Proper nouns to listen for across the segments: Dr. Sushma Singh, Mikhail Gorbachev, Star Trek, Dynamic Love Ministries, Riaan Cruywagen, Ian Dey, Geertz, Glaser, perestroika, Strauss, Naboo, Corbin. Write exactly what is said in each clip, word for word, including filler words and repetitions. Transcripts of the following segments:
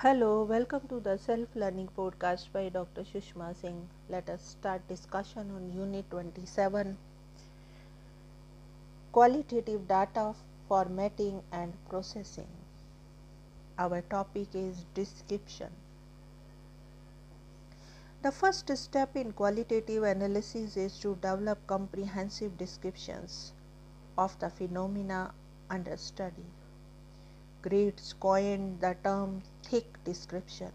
Hello, welcome to the self-learning podcast by Doctor Sushma Singh. Let us start discussion on Unit twenty-seven, Qualitative Data Formatting and Processing. Our topic is description. The first step in qualitative analysis is to develop comprehensive descriptions of the phenomena under study. Geertz coined the term thick description,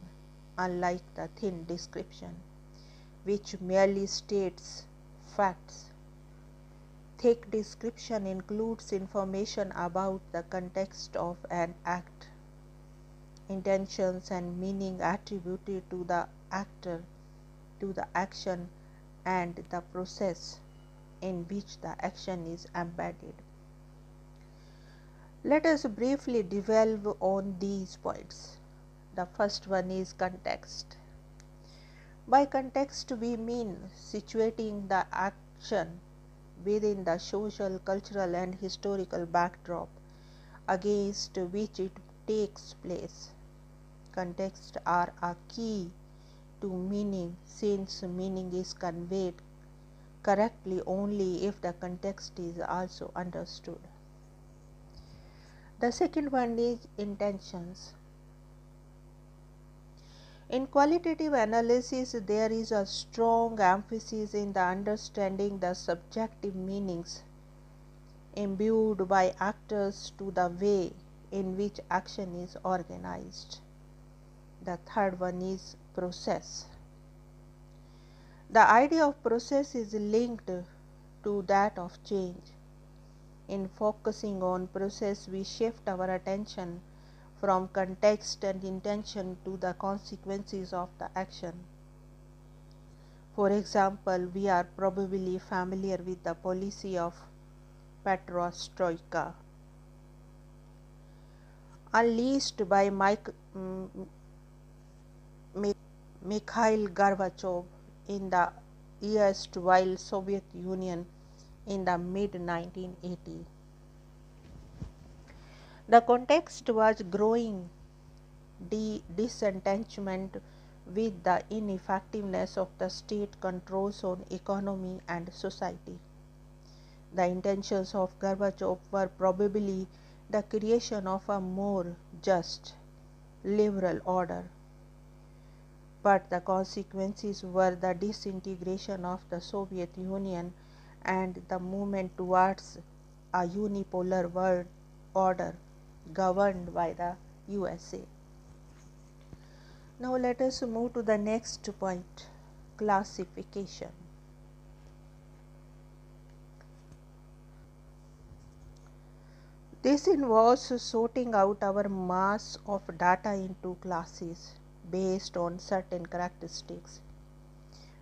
unlike the thin description, which merely states facts. Thick description includes information about the context of an act, intentions and meaning attributed to the actor, to the action, and the process in which the action is embedded. Let us briefly delve on these points. The first one is context. By context, we mean situating the action within the social, cultural, and historical backdrop against which it takes place. Contexts are a key to meaning, since meaning is conveyed correctly only if the context is also understood. The second one is intentions. In qualitative analysis, there is a strong emphasis in the understanding the subjective meanings imbued by actors to the way in which action is organized. The third one is process. The idea of process is linked to that of change. In focusing on process, we shift our attention from context and intention to the consequences of the action. For example, we are probably familiar with the policy of perestroika, unleashed by Mikhail Gorbachev in the erstwhile Soviet Union in the mid nineteen eighties. The context was growing de- disentanglement with the ineffectiveness of the state controls on economy and society. The intentions of Gorbachev were probably the creation of a more just, liberal order, but the consequences were the disintegration of the Soviet Union and the movement towards a unipolar world order governed by the U S A. Now let us move to the next point, classification. This involves sorting out our mass of data into classes based on certain characteristics,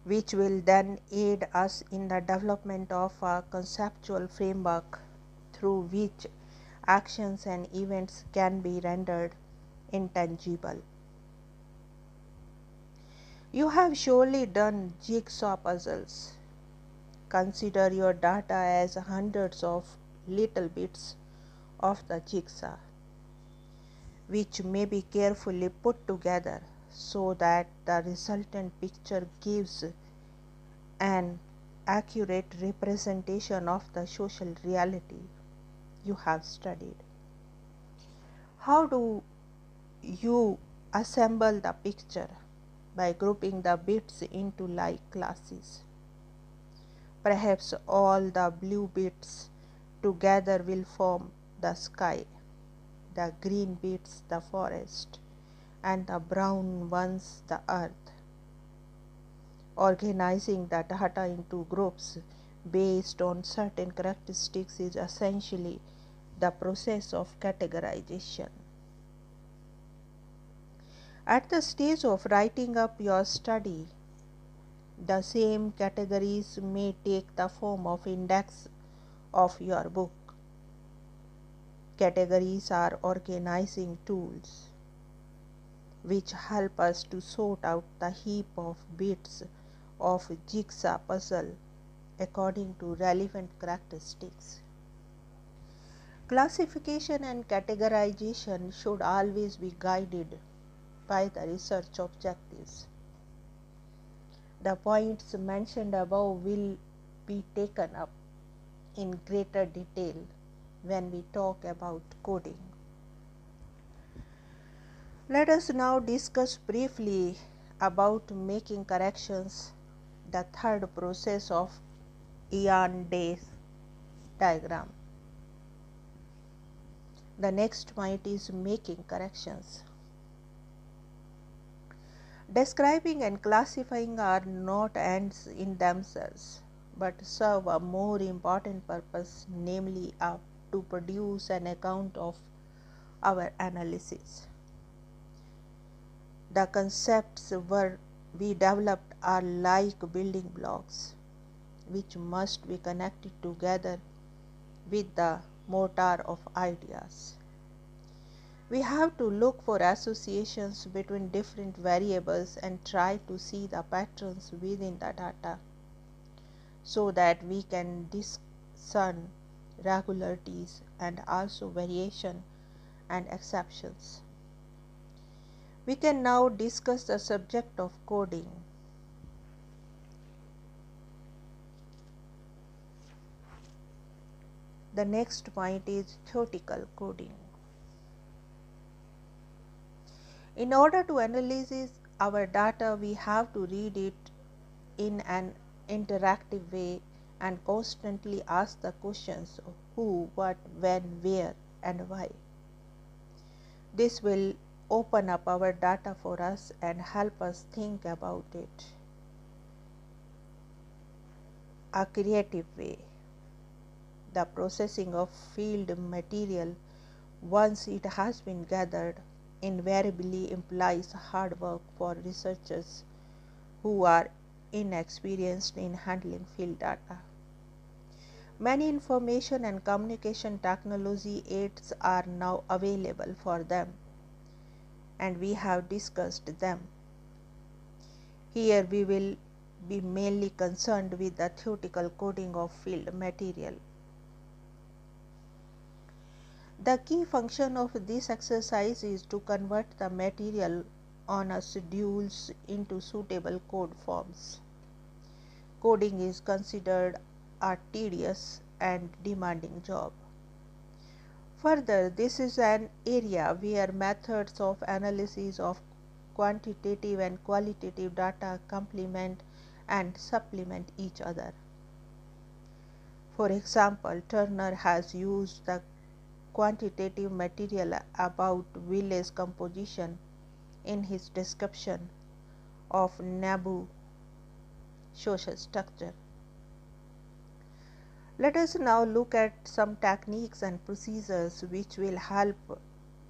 which will then aid us in the development of a conceptual framework through which actions and events can be rendered intangible. You have surely done jigsaw puzzles. Consider your data as hundreds of little bits of the jigsaw, which may be carefully put together so that the resultant picture gives an accurate representation of the social reality you have studied. How do you assemble the picture? By grouping the bits into like classes. Perhaps all the blue bits together will form the sky, the green bits the forest, and the brown ones the earth. Organizing the data into groups based on certain characteristics is essentially the process of categorization. At the stage of writing up your study, the same categories may take the form of index of your book. Categories are organizing tools which help us to sort out the heap of bits of jigsaw puzzle according to relevant characteristics. Classification and categorization should always be guided by the research objectives. The points mentioned above will be taken up in greater detail when we talk about coding. Let us now discuss briefly about making corrections, the third process of Ian Dey's diagram. The next point is making corrections. Describing and classifying are not ends in themselves, but serve a more important purpose, namely uh, to produce an account of our analysis. The concepts were we developed are like building blocks, which must be connected together with the mortar of ideas. We have to look for associations between different variables and try to see the patterns within the data, so that we can discern regularities and also variation and exceptions. We can now discuss the subject of coding. The next point is theoretical coding. In order to analyze our data, we have to read it in an interactive way and constantly ask the questions of who, what, when, where, and why. This will open up our data for us and help us think about it a creative way. The processing of field material, once it has been gathered, invariably implies hard work for researchers who are inexperienced in handling field data. Many information and communication technology aids are now available for them, and we have discussed them. Here we will be mainly concerned with the theoretical coding of field material. The key function of this exercise is to convert the material on a schedules into suitable code forms. Coding is considered a tedious and demanding job. Further, this is an area where methods of analysis of quantitative and qualitative data complement and supplement each other. For example, Turner has used the quantitative material about village composition in his description of Naboo social structure. Let us now look at some techniques and procedures which will help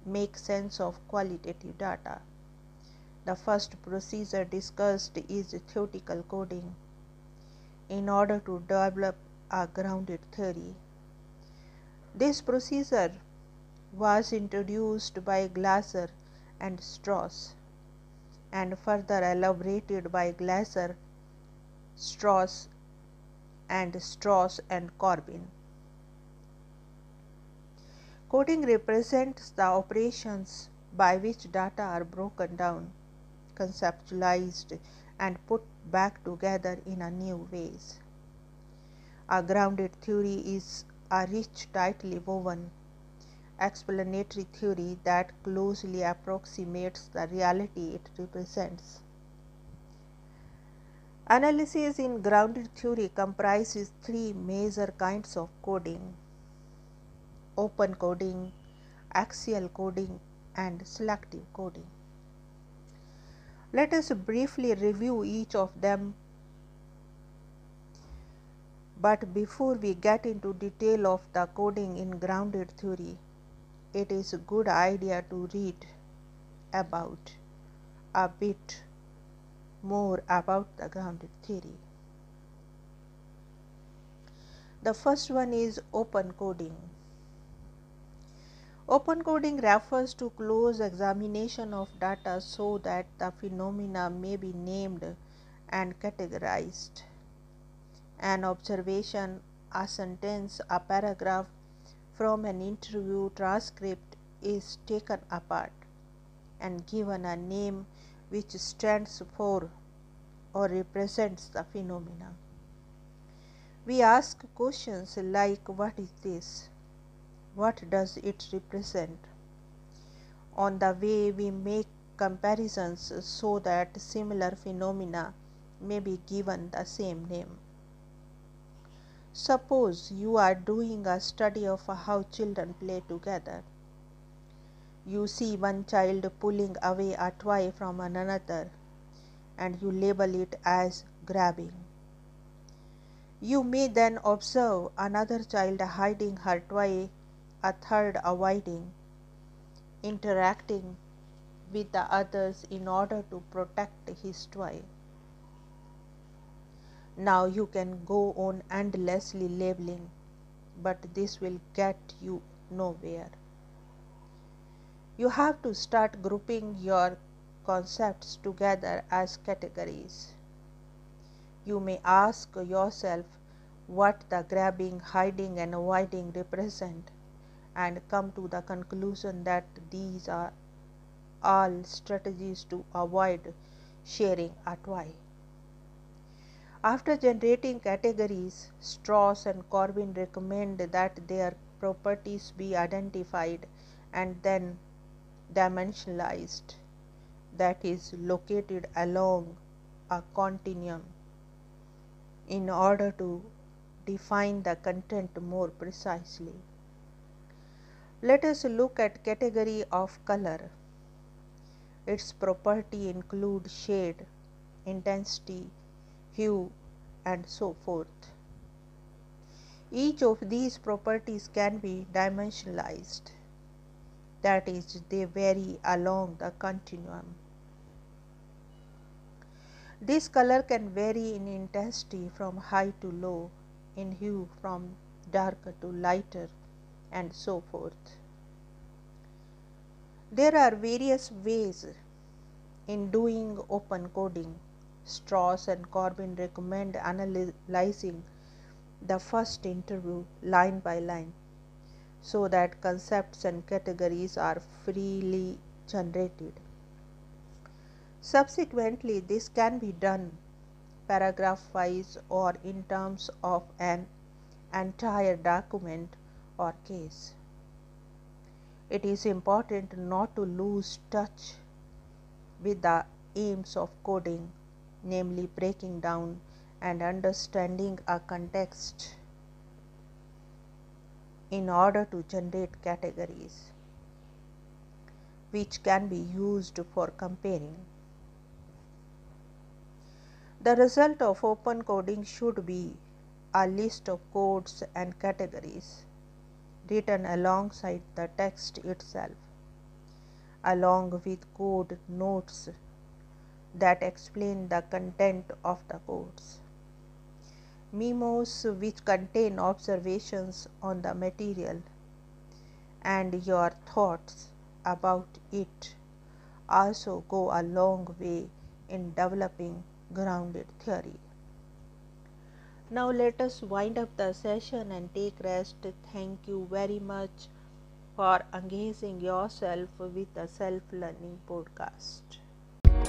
make sense of qualitative data. The first procedure discussed is theoretical coding. In order to develop a grounded theory, this procedure was introduced by Glaser and Strauss, and further elaborated by Glaser, Strauss, and Strauss and Corbin. Coding represents the operations by which data are broken down, conceptualized, and put back together in a new ways. A grounded theory is a rich, tightly woven explanatory theory that closely approximates the reality it represents. Analysis in grounded theory comprises three major kinds of coding: open coding, axial coding, and selective coding. Let us briefly review each of them. But before we get into detail of the coding in grounded theory, it is a good idea to read about a bit more about the grounded theory. The first one is open coding. Open coding refers to close examination of data so that the phenomena may be named and categorized. An observation, a sentence, a paragraph from an interview transcript is taken apart and given a name which stands for or represents the phenomena. We ask questions like, what is this? What does it represent? On the way, we make comparisons so that similar phenomena may be given the same name. Suppose you are doing a study of how children play together. You see one child pulling away a toy from another, and you label it as grabbing. You may then observe another child hiding her toy, a third avoiding, interacting with the others in order to protect his toy. Now you can go on endlessly labeling, but this will get you nowhere. You have to start grouping your concepts together as categories. You may ask yourself what the grabbing, hiding, and avoiding represent, and come to the conclusion that these are all strategies to avoid sharing a toy. After generating categories, Strauss and Corbin recommend that their properties be identified and then dimensionalized, that is, located along a continuum, in order to define the content more precisely. Let us look at category of color. Its property include shade, intensity, hue, and so forth. Each of these properties can be dimensionalized, that is, they vary along the continuum. This color can vary in intensity from high to low, in hue from darker to lighter, and so forth. There are various ways in doing open coding. Strauss and Corbin recommend analyzing the first interview line by line so that concepts and categories are freely generated. Subsequently, this can be done paragraph-wise or in terms of an entire document or case. It is important not to lose touch with the aims of coding, namely breaking down and understanding a context in order to generate categories, which can be used for comparing. The result of open coding should be a list of codes and categories written alongside the text itself, along with code notes that explain the content of the codes, memos which contain observations on the material, and your thoughts about it also go a long way in developing grounded theory. Now let us wind up the session and take rest. Thank you very much for engaging yourself with the self-learning podcast.